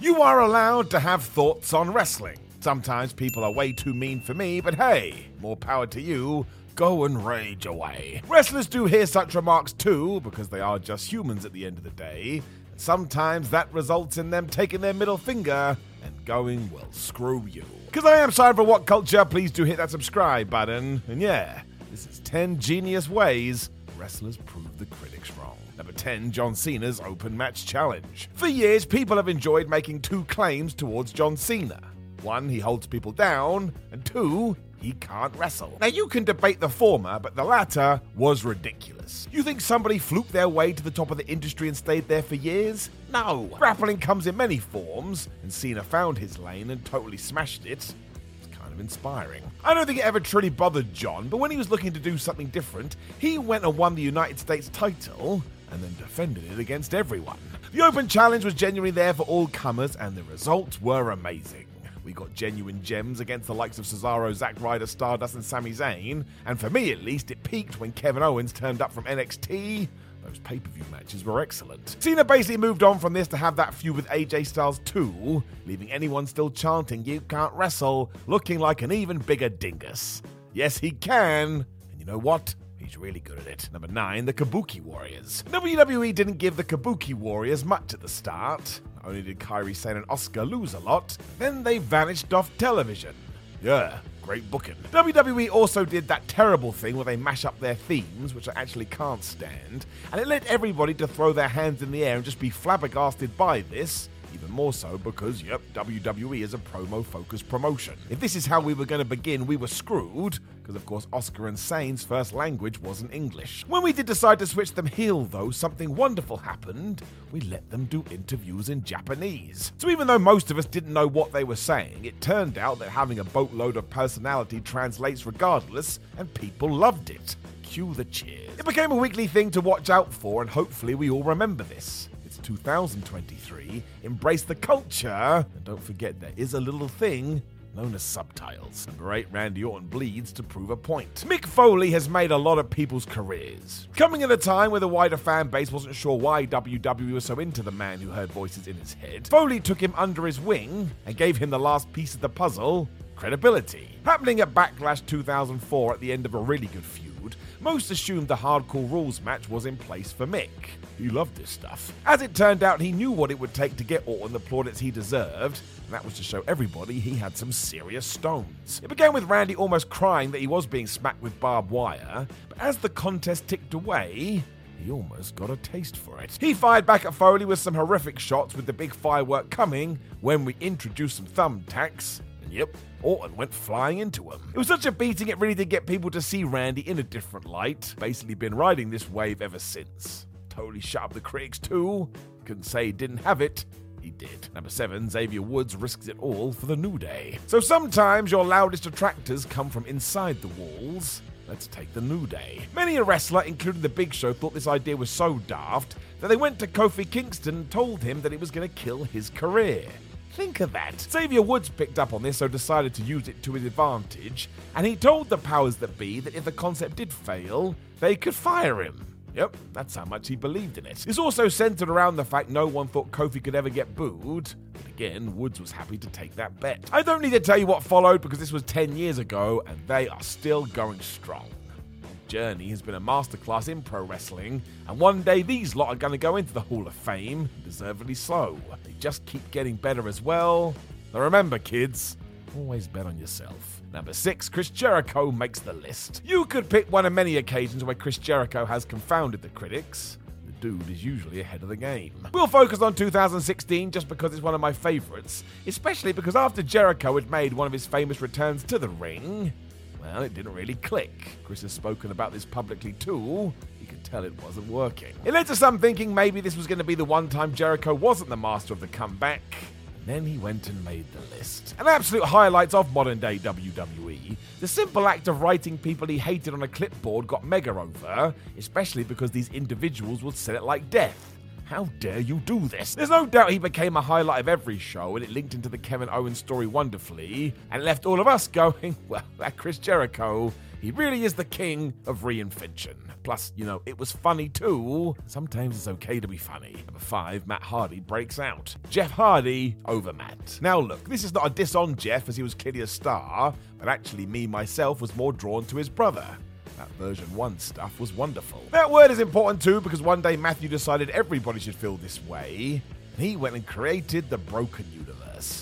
You are allowed to have thoughts on wrestling. Sometimes people are way too mean for me, but hey, more power to you. Go and rage away. Wrestlers do hear such remarks too, because they are just humans at the end of the day. And sometimes that results in them taking their middle finger and going, well, screw you. Because I am sorry for What Culture, please do hit that subscribe button. And yeah, this is 10 genius ways wrestlers prove the critics wrong. Number 10, John Cena's open match challenge. For years, people have enjoyed making two claims towards John Cena. One, he holds people down, and two, he can't wrestle. Now, you can debate the former, but the latter was ridiculous. You think somebody fluked their way to the top of the industry and stayed there for years? No. Grappling comes in many forms, and Cena found his lane and totally smashed it. It's kind of inspiring. I don't think it ever truly bothered John, but when he was looking to do something different, he went and won the United States title and then defended it against everyone. The open challenge was genuinely there for all comers, and the results were amazing. We got genuine gems against the likes of Cesaro, Zack Ryder, Stardust, and Sami Zayn. And for me, at least, it peaked when Kevin Owens turned up from NXT. Those pay-per-view matches were excellent. Cena basically moved on from this to have that feud with AJ Styles too, leaving anyone still chanting, "You can't wrestle," looking like an even bigger dingus. Yes, he can. And you know what? He's really good at it. Number 9, the Kabuki Warriors. WWE didn't give the Kabuki Warriors much at the start. Not only did Kairi Sane and Oscar lose a lot, then they vanished off television. Yeah, great booking. WWE also did that terrible thing where they mash up their themes, which I actually can't stand, and it led everybody to throw their hands in the air and just be flabbergasted by this. Even more so because, yep, WWE is a promo-focused promotion. If this is how we were going to begin, we were screwed, because of course Oscar and Sane's first language wasn't English. When we did decide to switch them heel, though, something wonderful happened. We let them do interviews in Japanese. So even though most of us didn't know what they were saying, it turned out that having a boatload of personality translates regardless, and people loved it. Cue the cheers. It became a weekly thing to watch out for, and hopefully we all remember this. 2023, embrace the culture, and don't forget there is a little thing known as subtitles. Number 8, Randy Orton bleeds to prove a point. Mick Foley has made a lot of people's careers. Coming at a time where the wider fan base wasn't sure why WWE was so into the man who heard voices in his head, Foley took him under his wing and gave him the last piece of the puzzle, credibility. Happening at Backlash 2004 at the end of a really good feud, most assumed the hardcore rules match was in place for Mick. He loved this stuff. As it turned out, he knew what it would take to get Orton the plaudits he deserved, and that was to show everybody he had some serious stones. It began with Randy almost crying that he was being smacked with barbed wire, but as the contest ticked away, he almost got a taste for it. He fired back at Foley with some horrific shots with the big firework coming when we introduced some thumbtacks. Yep, Orton went flying into him. It was such a beating, it really did get people to see Randy in a different light. Basically been riding this wave ever since. Totally shut up the critics too. Couldn't say he didn't have it. He did. Number 7, Xavier Woods risks it all for the New Day. So sometimes your loudest detractors come from inside the walls. Let's take the New Day. Many a wrestler, including the Big Show, thought this idea was so daft that they went to Kofi Kingston and told him that it was going to kill his career. Think of that. Xavier Woods picked up on this, so decided to use it to his advantage, and he told the powers that be that if the concept did fail, they could fire him. Yep, that's how much he believed in it. It's also centered around the fact no one thought Kofi could ever get booed. But again, Woods was happy to take that bet. I don't need to tell you what followed because this was 10 years ago, and they are still going strong. journey has been a masterclass in pro wrestling, and one day these lot are going to go into the Hall of Fame, deservedly so. They just keep getting better as well. Now remember, kids, always bet on yourself. Number 6, Chris Jericho makes the list. You could pick one of many occasions where Chris Jericho has confounded the critics. Dude is usually ahead of the game. We'll focus on 2016 just because it's one of my favourites, especially because after Jericho had made one of his famous returns to the ring, well, it didn't really click. Chris has spoken about this publicly too. You could tell it wasn't working. It led to some thinking maybe this was going to be the one time Jericho wasn't the master of the comeback. Then he went and made the list. An absolute highlight of modern-day WWE, the simple act of writing people he hated on a clipboard got mega over, especially because these individuals would sell it like death. How dare you do this? There's no doubt he became a highlight of every show, and it linked into the Kevin Owens story wonderfully, and left all of us going, well, that Chris Jericho, he really is the king of reinvention. Plus, you know, it was funny too. Sometimes it's okay to be funny. Number 5, Matt Hardy breaks out. Jeff Hardy over Matt. Now look, this is not a diss on Jeff, as he was clearly a star, but actually me myself was more drawn to his brother. That version 1 stuff was wonderful. That word is important too, because one day Matthew decided everybody should feel this way, and he went and created the Broken Universe.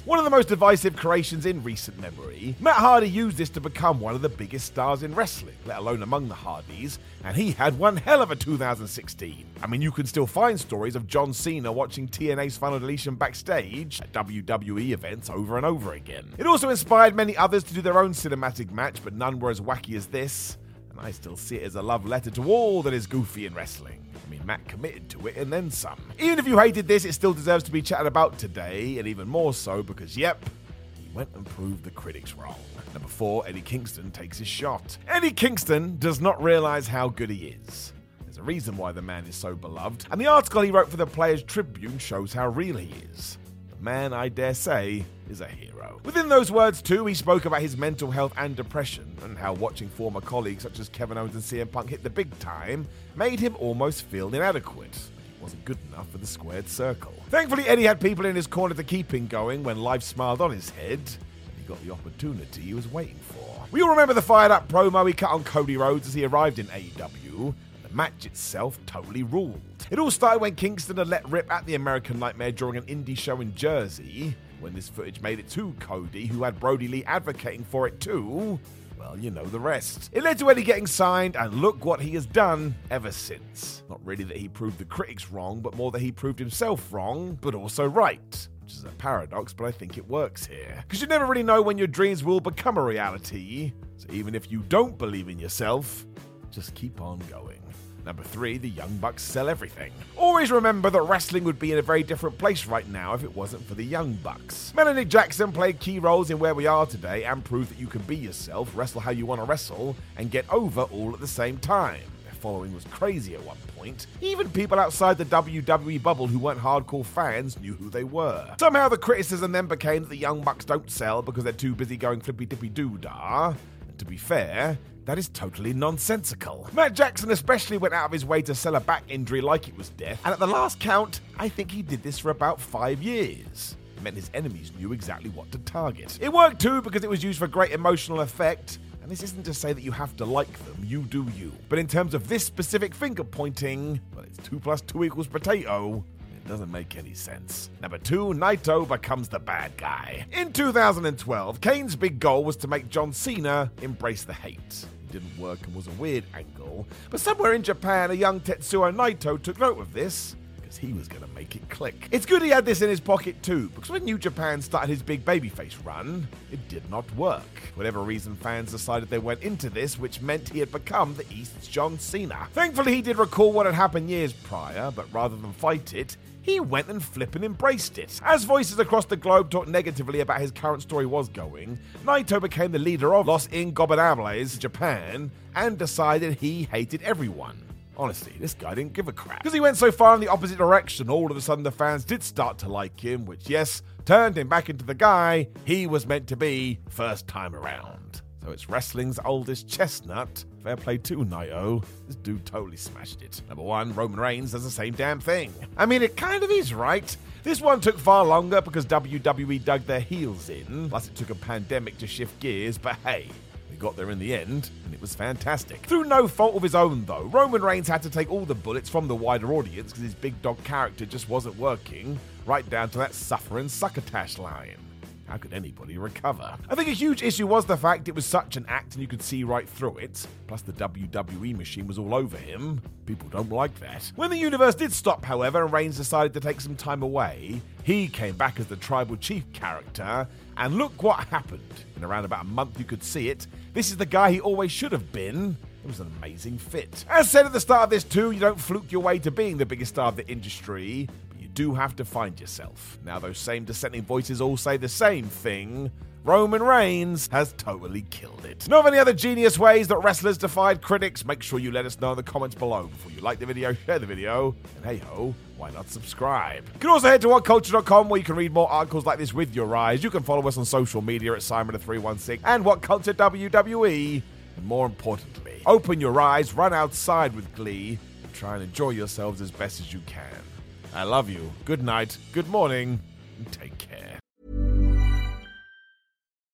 One of the most divisive creations in recent memory, Matt Hardy used this to become one of the biggest stars in wrestling, let alone among the Hardys, and he had one hell of a 2016. I mean, you can still find stories of John Cena watching TNA's Final Deletion backstage at WWE events over and over again. It also inspired many others to do their own cinematic match, but none were as wacky as this, and I still see it as a love letter to all that is goofy in wrestling. I mean, Matt committed to it and then some. Even if you hated this, it still deserves to be chatted about today, and even more so because, yep, he went and proved the critics wrong. Number 4, Eddie Kingston takes his shot. Eddie Kingston does not realise how good he is. There's a reason why the man is so beloved, and the article he wrote for the Players Tribune shows how real he is. The man, I dare say, is a hero. Within those words too, he spoke about his mental health and depression, and how watching former colleagues such as Kevin Owens and CM Punk hit the big time made him almost feel inadequate. He wasn't good enough for the squared circle. Thankfully, Eddie had people in his corner to keep him going when life smiled on his head, and he got the opportunity he was waiting for. We all remember the fired-up promo he cut on Cody Rhodes as he arrived in AEW. The match itself totally ruled. It all started when Kingston had let rip at the American Nightmare during an indie show in Jersey. When this footage made it to Cody, who had Brody Lee advocating for it too, well, you know the rest. It led to Eddie getting signed, and look what he has done ever since. Not really that he proved the critics wrong, but more that he proved himself wrong, but also right. Which is a paradox, but I think it works here. Because you never really know when your dreams will become a reality. So even if you don't believe in yourself, just keep on going. Number 3, the Young Bucks sell everything. Always remember that wrestling would be in a very different place right now if it wasn't for the Young Bucks. Melanie Jackson played key roles in where we are today and proved that you can be yourself, wrestle how you want to wrestle, and get over all at the same time. Their following was crazy at one point. Even people outside the WWE bubble who weren't hardcore fans knew who they were. Somehow the criticism then became that the Young Bucks don't sell because they're too busy going flippy-dippy-doo-dah. And to be fair, that is totally nonsensical. Matt Jackson especially went out of his way to sell a back injury like it was death, and at the last count, I think he did this for about 5 years. It meant his enemies knew exactly what to target. It worked too because it was used for great emotional effect, and this isn't to say that you have to like them, you do you. But in terms of this specific finger pointing, well, it's 2 + 2 = potato. Doesn't make any sense. Number 2, Naito becomes the bad guy. In 2012, Kane's big goal was to make John Cena embrace the hate. It didn't work and was a weird angle, but somewhere in Japan, a young Tetsuo Naito took note of this because he was going to make it click. It's good he had this in his pocket too, because when New Japan started his big babyface run, it did not work. For whatever reason, fans decided they went into this, which meant he had become the East's John Cena. Thankfully, he did recall what had happened years prior, but rather than fight it, he went and flippin' embraced it. As voices across the globe talked negatively about his current story was going, Naito became the leader of Los Ingobernables Japan and decided he hated everyone. Honestly, this guy didn't give a crap. Because he went so far in the opposite direction, all of a sudden the fans did start to like him, which, yes, turned him back into the guy he was meant to be first time around. So it's wrestling's oldest chestnut. Fair play too, Naito. This dude totally smashed it. Number 1, Roman Reigns does the same damn thing. I mean, it kind of is, right? This one took far longer because WWE dug their heels in. Plus, it took a pandemic to shift gears, but hey, He got there in the end, and it was fantastic. Through no fault of his own, though, Roman Reigns had to take all the bullets from the wider audience because his big dog character just wasn't working, right down to that suffering succotash line. How could anybody recover? I think a huge issue was the fact it was such an act and you could see right through it. Plus the WWE machine was all over him. People don't like that. When the universe did stop, however, and Reigns decided to take some time away, he came back as the tribal chief character, and look what happened. In around about a month you could see it. This is the guy he always should have been. It was an amazing fit. As said at the start of this too, you don't fluke your way to being the biggest star of the industry. Do have to find yourself. Now those same dissenting voices all say the same thing. Roman Reigns has totally killed it. Know of any other genius ways that wrestlers defied critics? Make sure you let us know in the comments below. Before you like the video, share the video, and hey ho, why not subscribe? You can also head to whatculture.com where you can read more articles like this with your eyes. You can follow us on social media at Simon316 and WhatCultureWWE. And more importantly, open your eyes, run outside with glee, and try and enjoy yourselves as best as you can. I love you. Good night, good morning, and take care.